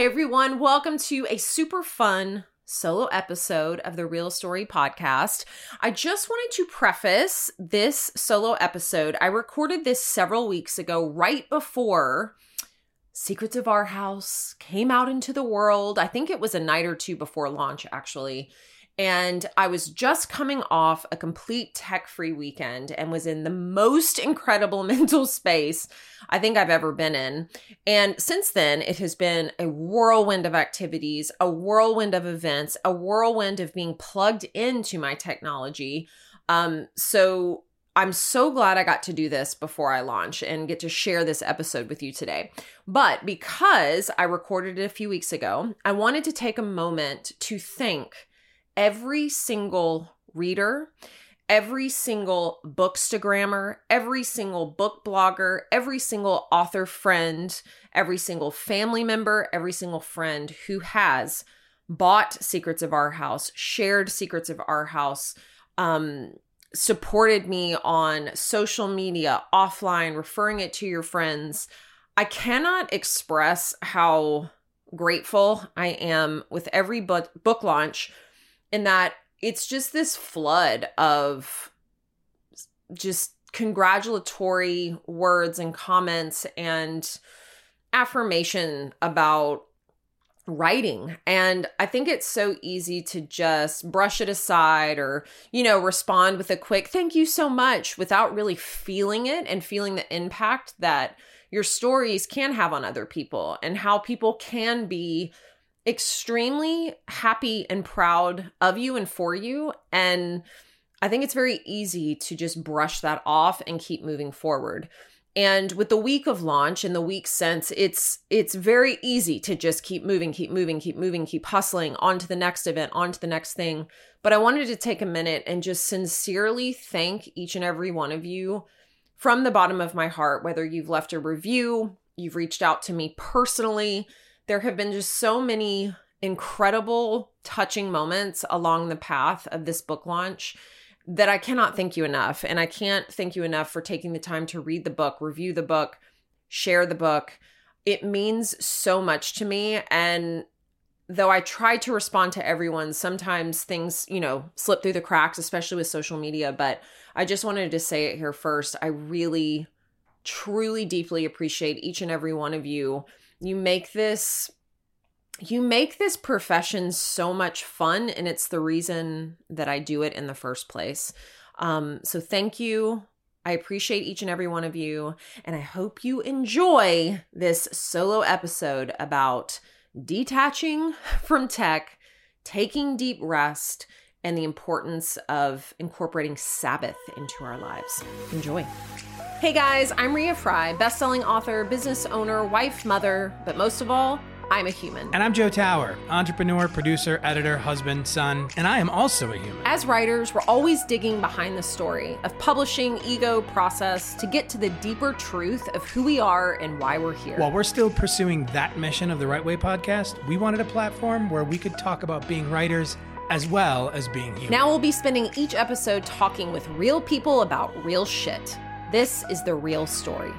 Hey everyone, welcome to a super fun solo episode of the Real Story Podcast. I just wanted to preface this solo episode. I recorded this several weeks ago, right before Secrets of Our House came out into the world. I think it was a night or two before launch, actually. And I was just coming off a complete tech-free weekend and was in the most incredible mental space I think I've ever been in. And since then, it has been a whirlwind of activities, a whirlwind of events, a whirlwind of being plugged into my technology. So I'm so glad I got to do this before I launch and get to share this episode with you today. But because I recorded it a few weeks ago, I wanted to take a moment to thank every single reader, every single bookstagrammer, every single book blogger, every single author friend, every single family member, every single friend who has bought Secrets of Our House, shared Secrets of Our House, supported me on social media, offline, referring it to your friends. I cannot express how grateful I am with every book launch, in that it's just this flood of just congratulatory words and comments and affirmation about writing. And I think it's so easy to just brush it aside or, you know, respond with a quick thank you so much without really feeling it and feeling the impact that your stories can have on other people and how people can be extremely happy and proud of you and for you. And I think it's very easy to just brush that off and keep moving forward. And with the week of launch and the week since, it's very easy to just keep moving, keep hustling onto the next event, onto the next thing. But I wanted to take a minute and just sincerely thank each and every one of you from the bottom of my heart, whether you've left a review, you've reached out to me personally. There have been just so many incredible, touching moments along the path of this book launch that I cannot thank you enough. And I can't thank you enough for taking the time to read the book, review the book, share the book. It means so much to me. And though I try to respond to everyone, sometimes things, you know, slip through the cracks, especially with social media. But I just wanted to say it here first. I really, truly, deeply appreciate each and every one of you. You make this profession so much fun, and it's the reason that I do it in the first place. So thank you. I appreciate each and every one of you, and I hope you enjoy this solo episode about detaching from tech, taking deep rest, and the importance of incorporating Sabbath into our lives. Enjoy. Hey guys, I'm Rhea Fry, best-selling author, business owner, wife, mother, but most of all, I'm a human. And I'm Joe Tower, entrepreneur, producer, editor, husband, son, and I am also a human. As writers, we're always digging behind the story of publishing, ego, process to get to the deeper truth of who we are and why we're here. While we're still pursuing that mission of the Rightway podcast, we wanted a platform where we could talk about being writers as well as being human. Now we'll be spending each episode talking with real people about real shit. This is the real story.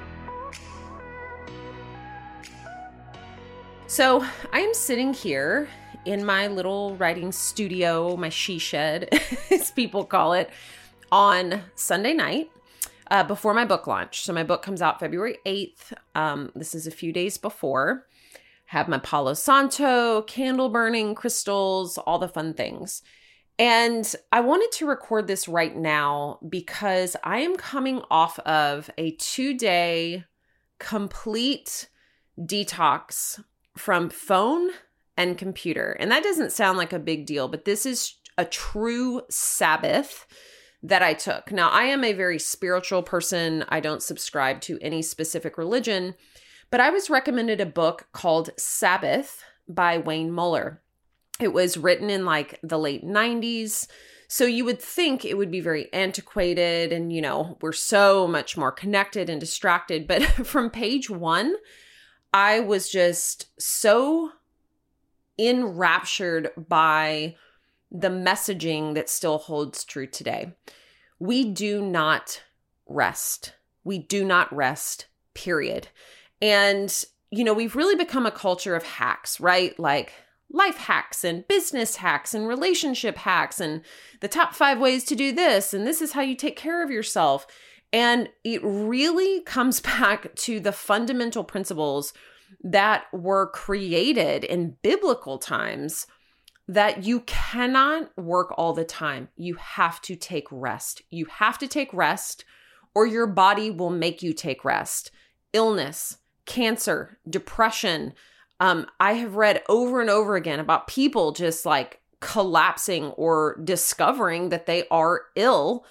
So I am sitting here in my little writing studio, my she shed, as people call it, on Sunday night before my book launch. So my book comes out February 8th. This is a few days before. Have my Palo Santo, candle burning, crystals, all the fun things. And I wanted to record this right now because I am coming off of a 2-day complete detox from phone and computer. And that doesn't sound like a big deal, but this is a true Sabbath that I took. Now, I am a very spiritual person. I don't subscribe to any specific religion, but I was recommended a book called Sabbath by Wayne Muller. It was written in like the late 90s. So you would think it would be very antiquated and, you know, we're so much more connected and distracted. But from page one, I was just so enraptured by the messaging that still holds true today. We do not rest. We do not rest, period. And you know, we've really become a culture of hacks, right? Like life hacks and business hacks and relationship hacks and the top 5 ways to do this. And this is how you take care of yourself. And it really comes back to the fundamental principles that were created in biblical times, that you cannot work all the time. You have to take rest. You have to take rest, or your body will make you take rest. Illness, cancer, depression. I have read over and over again about people just like collapsing or discovering that they are ill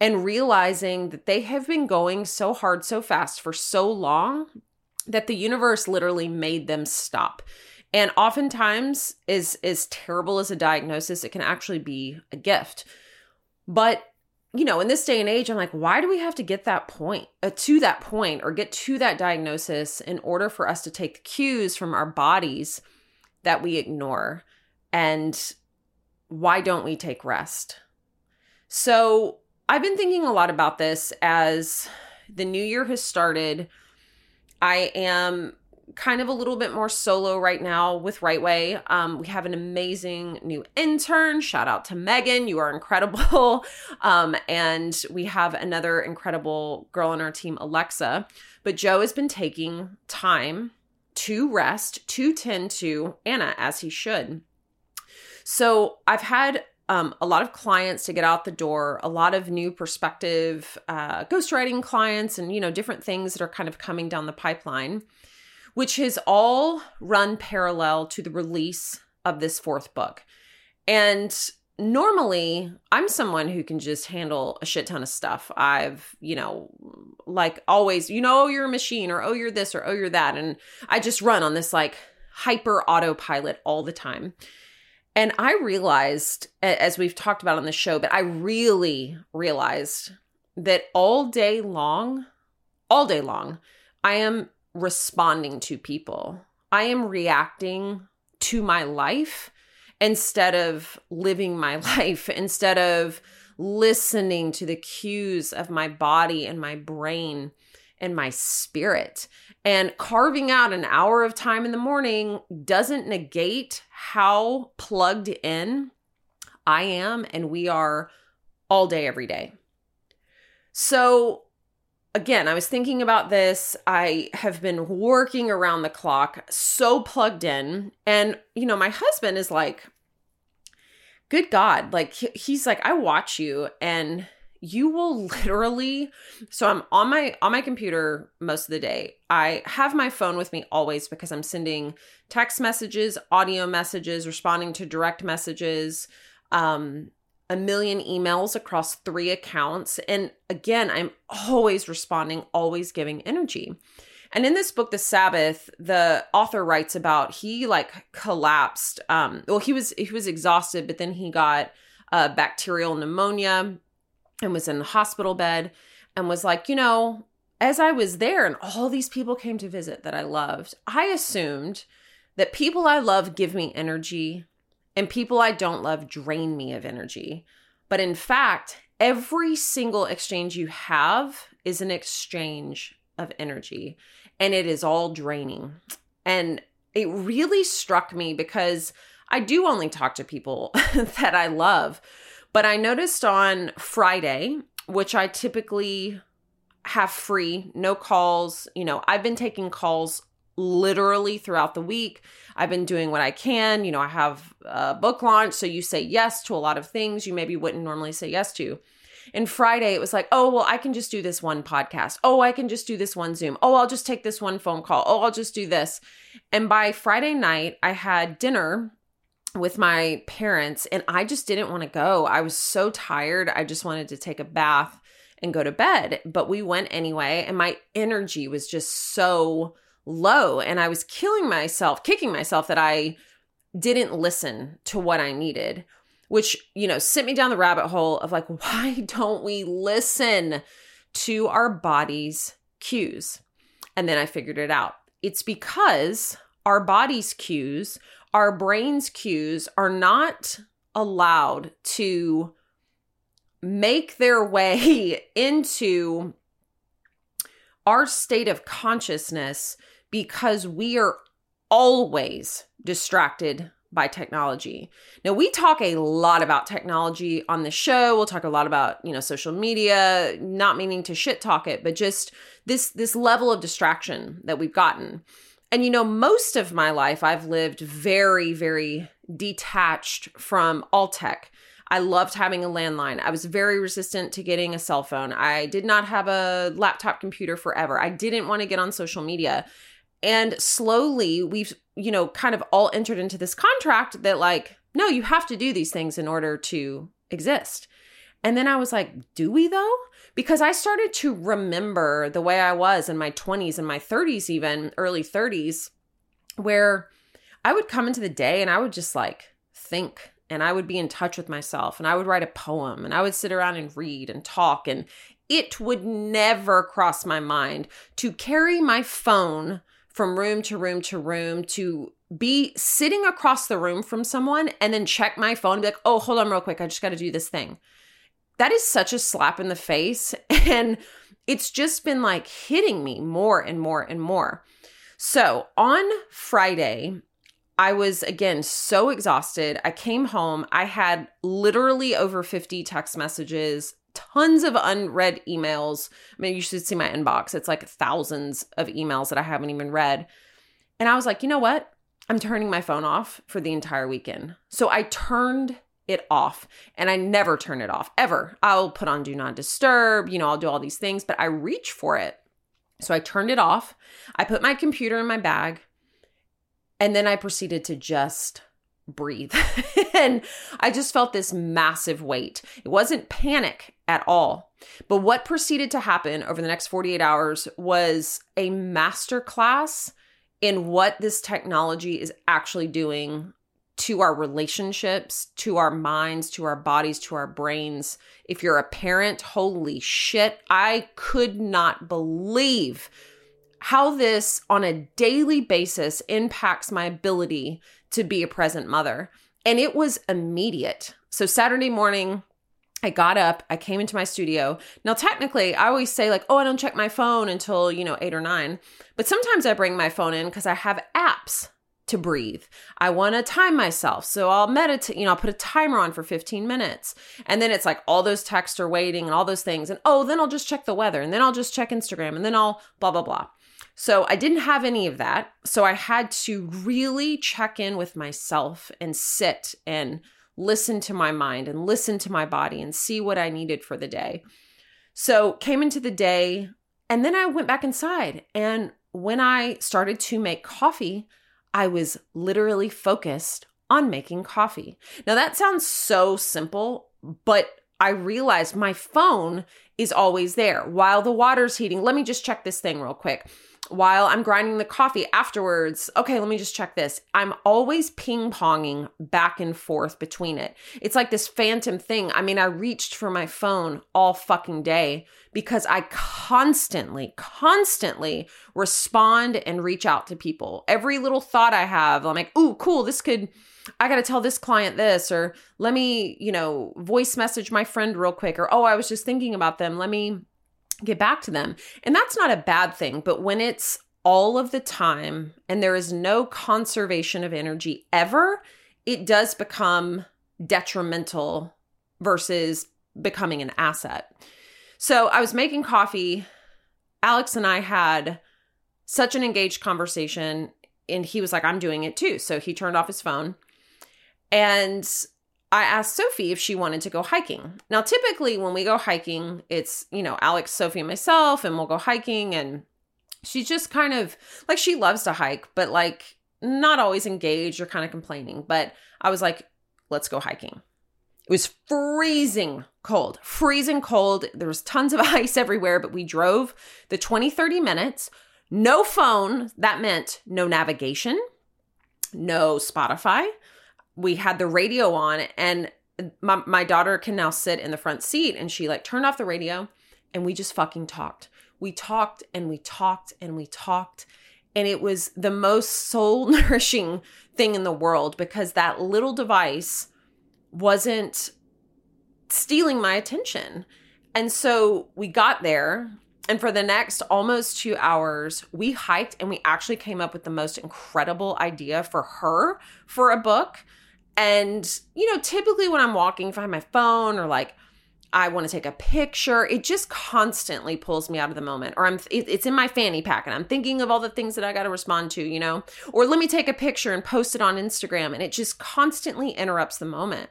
and realizing that they have been going so hard, so fast for so long that the universe literally made them stop. And oftentimes, as terrible as a diagnosis, it can actually be a gift. But, you know, in this day and age, I'm like, why do we have to get that point to that point or get to that diagnosis in order for us to take the cues from our bodies that we ignore? And why don't we take rest? So I've been thinking a lot about this as the new year has started. I am kind of a little bit more solo right now with Rightway. We have an amazing new intern. Shout out to Megan. You are incredible. And we have another incredible girl on our team, Alexa. But Joe has been taking time to rest, to tend to Anna, as he should. So I've had a lot of clients to get out the door, a lot of new prospective ghostwriting clients and, you know, different things that are kind of coming down the pipeline, which has all run parallel to the release of this 4th book. And normally, I'm someone who can just handle a shit ton of stuff. I've, you know, like always, you know, oh, you're a machine, or oh, you're this, or oh, you're that. And I just run on this like hyper autopilot all the time. And I realized, as we've talked about on the show, but I really realized that all day long, I am responding to people. I am reacting to my life instead of living my life, instead of listening to the cues of my body and my brain and my spirit. And carving out an hour of time in the morning doesn't negate how plugged in I am and we are all day, every day. So again, I was thinking about this. I have been working around the clock, so plugged in. And, you know, my husband is like, good God, like he's like, I watch you and you will literally, so I'm on my computer most of the day. I have my phone with me always because I'm sending text messages, audio messages, responding to direct messages, a million emails across 3 accounts. And again, I'm always responding, always giving energy. And in this book, The Sabbath, the author writes about, he like collapsed. Well, he was exhausted, but then he got bacterial pneumonia and was in the hospital bed and was like, you know, as I was there and all these people came to visit that I loved, I assumed that people I love give me energy and people I don't love drain me of energy. But in fact, every single exchange you have is an exchange of energy, and it is all draining. And it really struck me because I do only talk to people that I love. But I noticed on Friday, which I typically have free, no calls, you know, I've been taking calls literally throughout the week. I've been doing what I can. You know, I have a book launch, so you say yes to a lot of things you maybe wouldn't normally say yes to. And Friday, it was like, oh, well, I can just do this one podcast. Oh, I can just do this one Zoom. Oh, I'll just take this one phone call. Oh, I'll just do this. And by Friday night, I had dinner with my parents, and I just didn't want to go. I was so tired. I just wanted to take a bath and go to bed, but we went anyway, and my energy was just so low, and I was kicking myself that I didn't listen to what I needed, which, you know, sent me down the rabbit hole of like, why don't we listen to our body's cues? And then I figured it out. It's because our body's cues, our brain's cues, are not allowed to make their way into our state of consciousness because we are always distracted by technology. Now, we talk a lot about technology on the show. We'll talk a lot about, social media, not meaning to shit talk it, but just this level of distraction that we've gotten. And, most of my life, I've lived very, very detached from all tech. I loved having a landline. I was very resistant to getting a cell phone. I did not have a laptop computer forever. I didn't want to get on social media. And slowly we've, kind of all entered into this contract that like, no, you have to do these things in order to exist. And then I was like, do we though? Because I started to remember the way I was in my 20s and my 30s, even early 30s, where I would come into the day and I would just like think, and I would be in touch with myself, and I would write a poem, and I would sit around and read and talk, and it would never cross my mind to carry my phone from room to room to room, to be sitting across the room from someone and then check my phone and be like, oh, hold on real quick. I just got to do this thing. That is such a slap in the face. And it's just been like hitting me more and more and more. So on Friday, I was again, so exhausted. I came home. I had literally over 50 text messages, tons of unread emails. I mean, you should see my inbox. It's like thousands of emails that I haven't even read. And I was like, you know what? I'm turning my phone off for the entire weekend. So I turned it off, and I never turn it off ever. I'll put on do not disturb, I'll do all these things, but I reach for it. So I turned it off. I put my computer in my bag, and then I proceeded to just breathe. And I just felt this massive weight. It wasn't panic at all. But what proceeded to happen over the next 48 hours was a masterclass in what this technology is actually doing to our relationships, to our minds, to our bodies, to our brains. If you're a parent, holy shit, I could not believe how this on a daily basis impacts my ability to be a present mother. And it was immediate. So Saturday morning, I got up, I came into my studio. Now, technically, I always say like, oh, I don't check my phone until, 8 or 9. But sometimes I bring my phone in because I have apps to breathe. I want to time myself. So I'll meditate, I'll put a timer on for 15 minutes. And then it's like all those texts are waiting and all those things. And oh, then I'll just check the weather. And then I'll just check Instagram. And then I'll blah, blah, blah. So I didn't have any of that. So I had to really check in with myself and sit and listen to my mind and listen to my body and see what I needed for the day. So came into the day, and then I went back inside. And when I started to make coffee, I was literally focused on making coffee. Now that sounds so simple, but I realized my phone is always there. While the water's heating, let me just check this thing real quick. While I'm grinding the coffee afterwards, okay, let me just check this. I'm always ping-ponging back and forth between it. It's like this phantom thing. I mean, I reached for my phone all fucking day because I constantly respond and reach out to people. Every little thought I have, I'm like, ooh, cool, I got to tell this client this, or let me, voice message my friend real quick, or, oh, I was just thinking about them. Let me get back to them. And that's not a bad thing. But when it's all of the time and there is no conservation of energy ever, it does become detrimental versus becoming an asset. So I was making coffee. Alex and I had such an engaged conversation, and he was like, I'm doing it too. So he turned off his phone. And I asked Sophie if she wanted to go hiking. Now, typically when we go hiking, it's, Alex, Sophie, and myself, and we'll go hiking. And she's just kind of like, she loves to hike, but like not always engaged or kind of complaining. But I was like, let's go hiking. It was freezing cold. There was tons of ice everywhere, but we drove the 20-30 minutes, no phone. That meant no navigation, no Spotify. We had the radio on, and my daughter can now sit in the front seat, and she like turned off the radio, and we just fucking talked. We talked. And it was the most soul nourishing thing in the world because that little device wasn't stealing my attention. And so we got there And for the next almost 2 hours, we hiked and we actually came up with the most incredible idea for her for a book. And, you know, typically when I'm walking, if I have my phone or like I want to take a picture, it just constantly pulls me out of the moment. Or it's in my fanny pack and I'm thinking of all the things that I got to respond to, you know, or let me take a picture and post it on Instagram. And it just constantly interrupts the moment.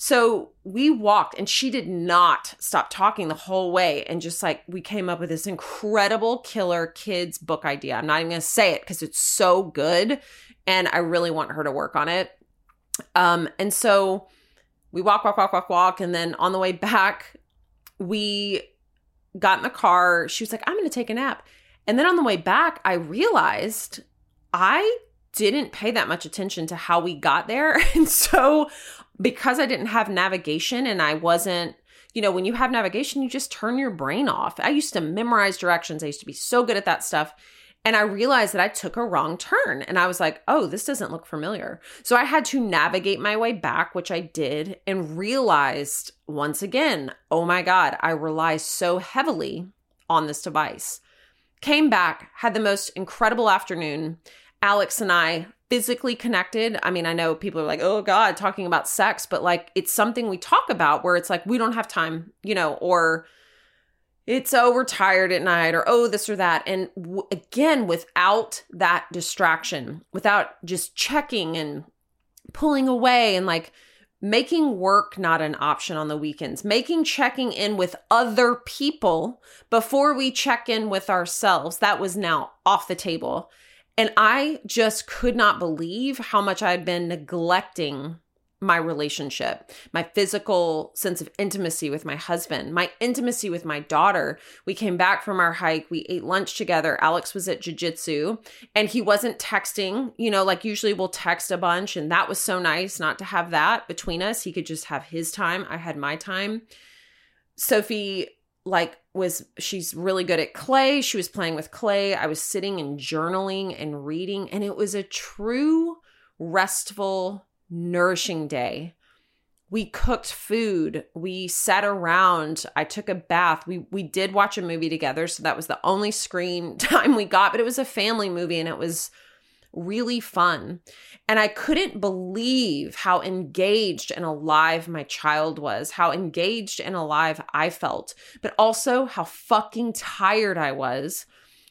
So we walked and she did not stop talking the whole way. And just like, we came up with this incredible killer kids book idea. I'm not even going to say it because it's so good and I really want her to work on it. And so we walk. And then on the way back, we got in the car. She was like, I'm going to take a nap. And then on the way back, I realized I didn't pay that much attention to how we got there. And so because I didn't have navigation and I wasn't, you know, when you have navigation, you just turn your brain off. I used to memorize directions. I used to be so good at that stuff. And I realized that I took a wrong turn and I was like, oh, this doesn't look familiar. So I had to navigate my way back, which I did, and realized once again, oh my God, I rely so heavily on this device. Came back, had the most incredible afternoon. Alex and I physically connected. I mean, I know people are like, oh God, talking about sex, but like, it's something we talk about where it's like, we don't have time, you know, or it's, oh, we're tired at night, or, oh, this or that. And again, without that distraction, without just checking and pulling away and like making work not an option on the weekends, making checking in with other people before we check in with ourselves, that was now off the table. And I just could not believe how much I had been neglecting my relationship, my physical sense of intimacy with my husband, my intimacy with my daughter. We came back from our hike. We ate lunch together. Alex was at jiu-jitsu and he wasn't texting, you know, like usually we'll text a bunch. And that was so nice not to have that between us. He could just have his time. I had my time. Sophie, like, she's really good at clay. She was playing with clay. I was sitting and journaling and reading, and it was a true restful nourishing day. We cooked food. We sat around. I took a bath. We did watch a movie together. So that was the only screen time we got, but it was a family movie and it was really fun. And I couldn't believe how engaged and alive my child was, how engaged and alive I felt, but also how fucking tired I was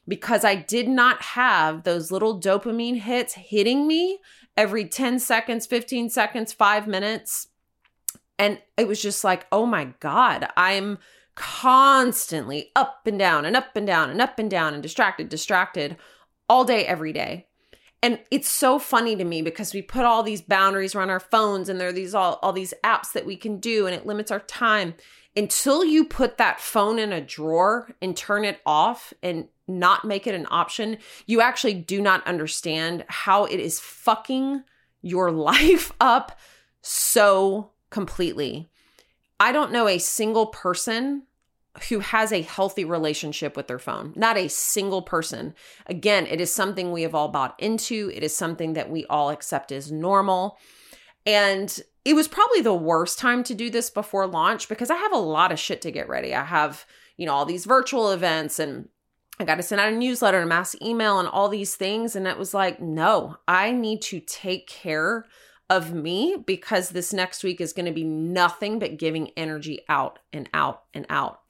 because I did not have those little dopamine hits hitting me every 10 seconds, 15 seconds, 5 minutes. And it was just like, oh my God, I'm constantly up and down and up and down and up and down and distracted all day, every day. And it's so funny to me because we put all these boundaries around our phones and there are these all these apps that we can do and it limits our time. Until you put that phone in a drawer and turn it off and not make it an option, you actually do not understand how it is fucking your life up so completely. I don't know a single person who has a healthy relationship with their phone. Not a single person. Again, it is something we have all bought into. It is something that we all accept as normal. And it was probably the worst time to do this before launch because I have a lot of shit to get ready. I have, you know, all these virtual events and I got to send out a newsletter and a mass email and all these things. And it was like, no, I need to take care of me because this next week is going to be nothing but giving energy out and out and out.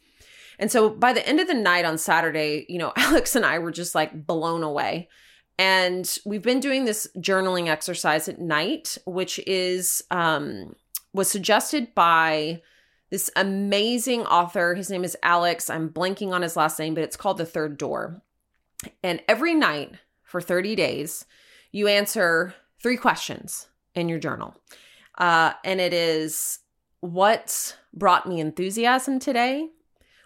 And so by the end of the night on Saturday, you know, Alex and I were just like blown away. And we've been doing this journaling exercise at night, which is was suggested by this amazing author. His name is Alex. I'm blanking on his last name, but it's called The Third Door. And every night for 30 days, you answer 3 questions in your journal. And it is, what brought me enthusiasm today?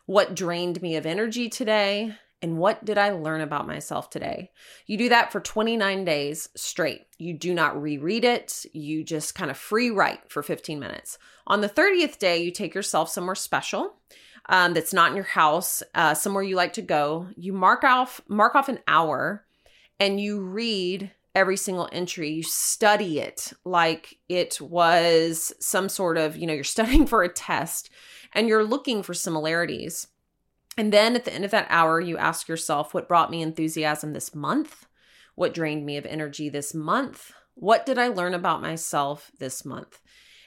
What drained me of energy today? And what did I learn about myself today? You do that for 29 days straight. You do not reread it. You just kind of free write for 15 minutes. On the 30th day, you take yourself somewhere special that's not in your house, somewhere you like to go. You mark off an hour and you read every single entry. You study it like it was some sort of, you know, you're studying for a test and you're looking for similarities. And then at the end of that hour, you ask yourself, what brought me enthusiasm this month? What drained me of energy this month? What did I learn about myself this month?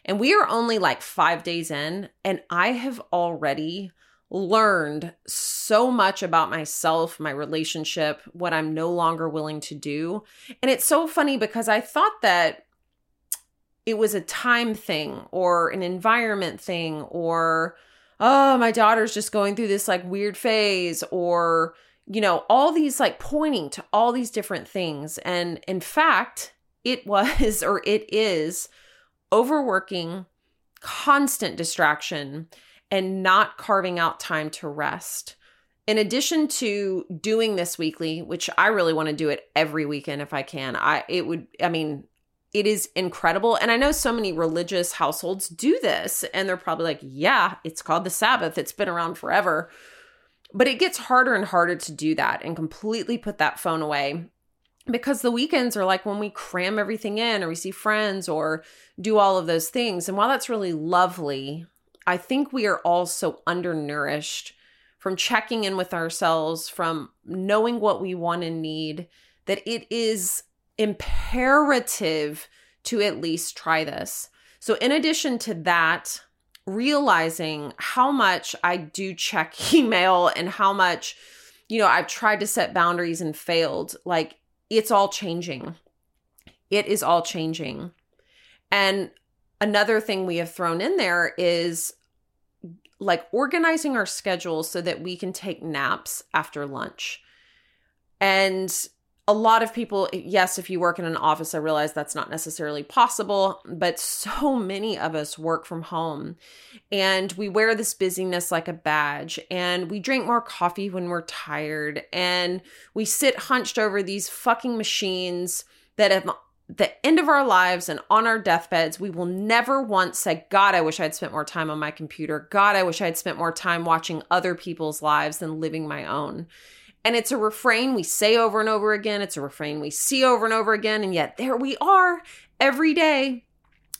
And we are only like 5 days in, and I have already learned so much about myself, my relationship, what I'm no longer willing to do. And it's so funny because I thought that it was a time thing or an environment thing or, oh, my daughter's just going through this like weird phase or, you know, all these like pointing to all these different things. And in fact, it was, or it is, overworking, constant distraction, and not carving out time to rest. In addition to doing this weekly, which I really want to do it every weekend if I can, it is incredible. And I know so many religious households do this, and they're probably like, yeah, it's called the Sabbath. It's been around forever. But it gets harder and harder to do that and completely put that phone away, because the weekends are like when we cram everything in or we see friends or do all of those things. And while that's really lovely, I think we are all so undernourished from checking in with ourselves, from knowing what we want and need, that it is imperative to at least try this. So in addition to that, realizing how much I do check email and how much, you know, I've tried to set boundaries and failed, like it's all changing. It is all changing. And another thing we have thrown in there is like organizing our schedules so that we can take naps after lunch. And a lot of people, yes, if you work in an office, I realize that's not necessarily possible, but so many of us work from home and we wear this busyness like a badge, and we drink more coffee when we're tired, and we sit hunched over these fucking machines that at the end of our lives and on our deathbeds, we will never once say, God, I wish I'd spent more time on my computer. God, I wish I'd spent more time watching other people's lives than living my own. And it's a refrain we say over and over again. It's a refrain we see over and over again. And yet there we are every day,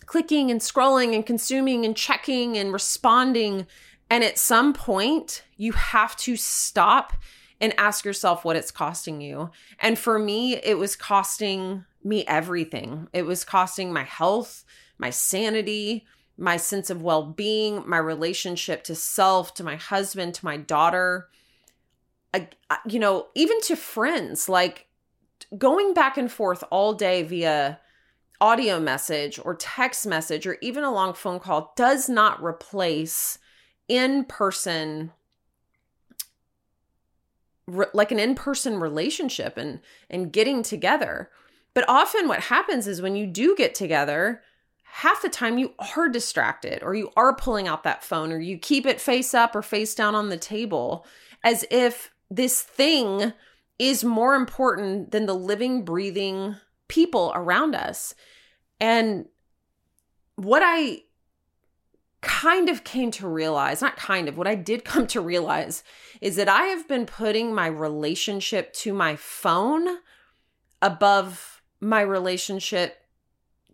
clicking and scrolling and consuming and checking and responding. And at some point, you have to stop and ask yourself what it's costing you. And for me, it was costing me everything. It was costing my health, my sanity, my sense of well-being, my relationship to self, to my husband, to my daughter, you know, even to friends, like going back and forth all day via audio message or text message or even a long phone call does not replace in-person, like an in-person relationship and getting together. But often what happens is when you do get together, half the time you are distracted or you are pulling out that phone or you keep it face up or face down on the table as if this thing is more important than the living, breathing people around us. And what I kind of came to realize, not kind of, what I did come to realize is that I have been putting my relationship to my phone above my relationship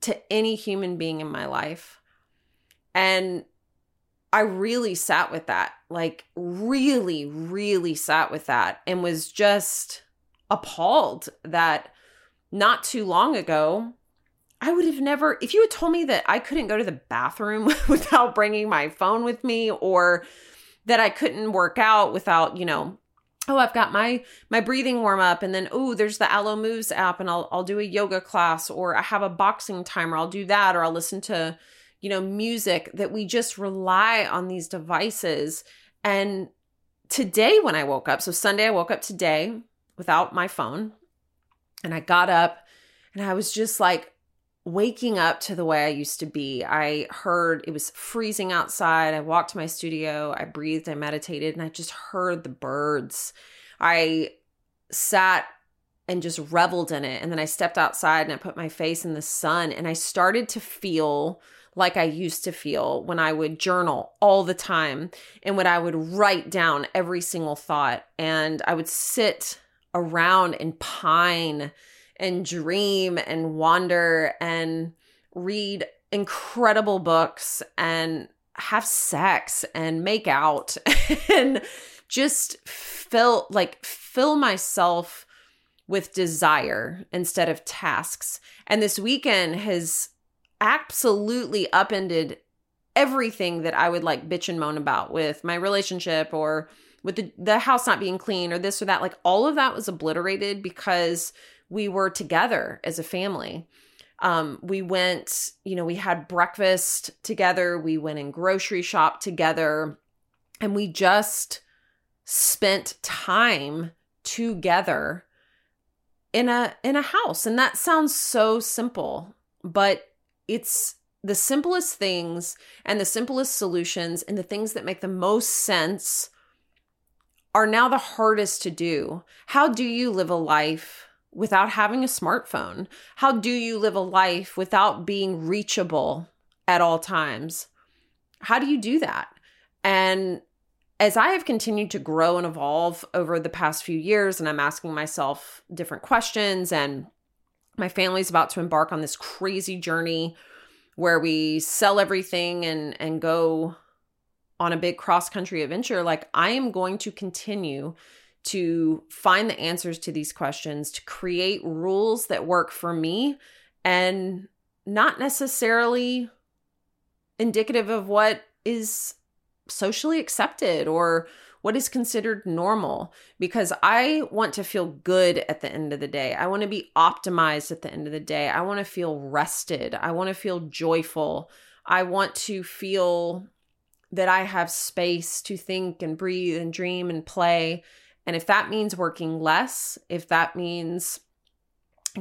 to any human being in my life. And I really sat with that, like really, really sat with that, and was just appalled that not too long ago, I would have never, if you had told me that I couldn't go to the bathroom without bringing my phone with me, or that I couldn't work out without, you know, oh, I've got my breathing warm up, and then, oh, there's the Allo Moves app, and I'll do a yoga class, or I have a boxing timer, I'll do that, or I'll listen to, you know, music, that we just rely on these devices. And today when I woke up, so Sunday, I woke up today without my phone, and I got up and I was just like waking up to the way I used to be. I heard, it was freezing outside. I walked to my studio, I breathed, I meditated, and I just heard the birds. I sat and just reveled in it. And then I stepped outside and I put my face in the sun, and I started to feel like I used to feel when I would journal all the time and when I would write down every single thought, and I would sit around and pine and dream and wander and read incredible books and have sex and make out and just felt like fill myself with desire instead of tasks. And this weekend has absolutely upended everything that I would like bitch and moan about with my relationship or with the house not being clean or this or that. Like all of that was obliterated because we were together as a family. We went, we had breakfast together. We went and grocery shopped together, and we just spent time together in a house. And that sounds so simple, but it's the simplest things and the simplest solutions and the things that make the most sense are now the hardest to do. How do you live a life without having a smartphone? How do you live a life without being reachable at all times? How do you do that? And as I have continued to grow and evolve over the past few years, and I'm asking myself different questions, and my family's about to embark on this crazy journey where we sell everything and go on a big cross-country adventure, like I am going to continue to find the answers to these questions, to create rules that work for me and not necessarily indicative of what is socially accepted or what is considered normal, because I want to feel good at the end of the day. I want to be optimized at the end of the day. I want to feel rested. I want to feel joyful. I want to feel that I have space to think and breathe and dream and play. And if that means working less, if that means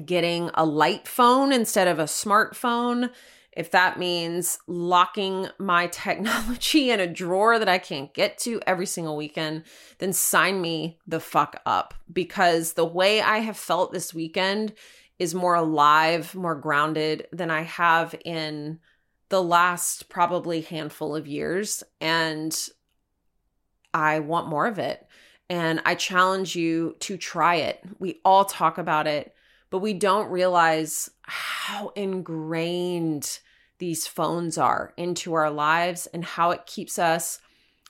getting a light phone instead of a smartphone, if that means locking my technology in a drawer that I can't get to every single weekend, then sign me the fuck up. Because the way I have felt this weekend is more alive, more grounded than I have in the last probably handful of years. And I want more of it. And I challenge you to try it. We all talk about it, but we don't realize how ingrained these phones are into our lives and how it keeps us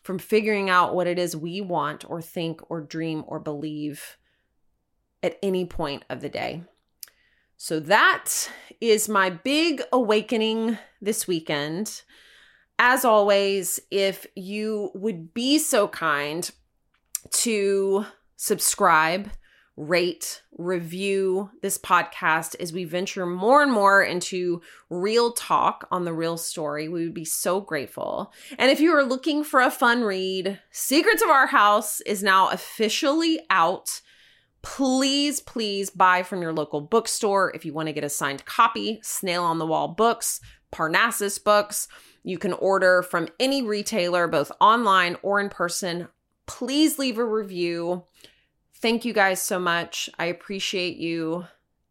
from figuring out what it is we want or think or dream or believe at any point of the day. So that is my big awakening this weekend. As always, if you would be so kind to subscribe, rate, review this podcast as we venture more and more into real talk on The Real Story, we would be so grateful. And if you are looking for a fun read, Secrets of Our House is now officially out. Please, please buy from your local bookstore. If you want to get a signed copy, Snail on the Wall Books, Parnassus Books. You can order from any retailer, both online or in person. Please leave a review. Thank you guys so much. I appreciate you.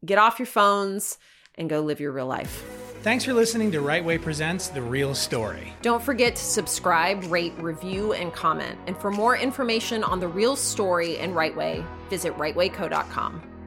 Get off your phones and go live your real life. Thanks for listening to Rightway Presents The Real Story. Don't forget to subscribe, rate, review, and comment. And for more information on The Real Story and Rightway, visit rightwayco.com.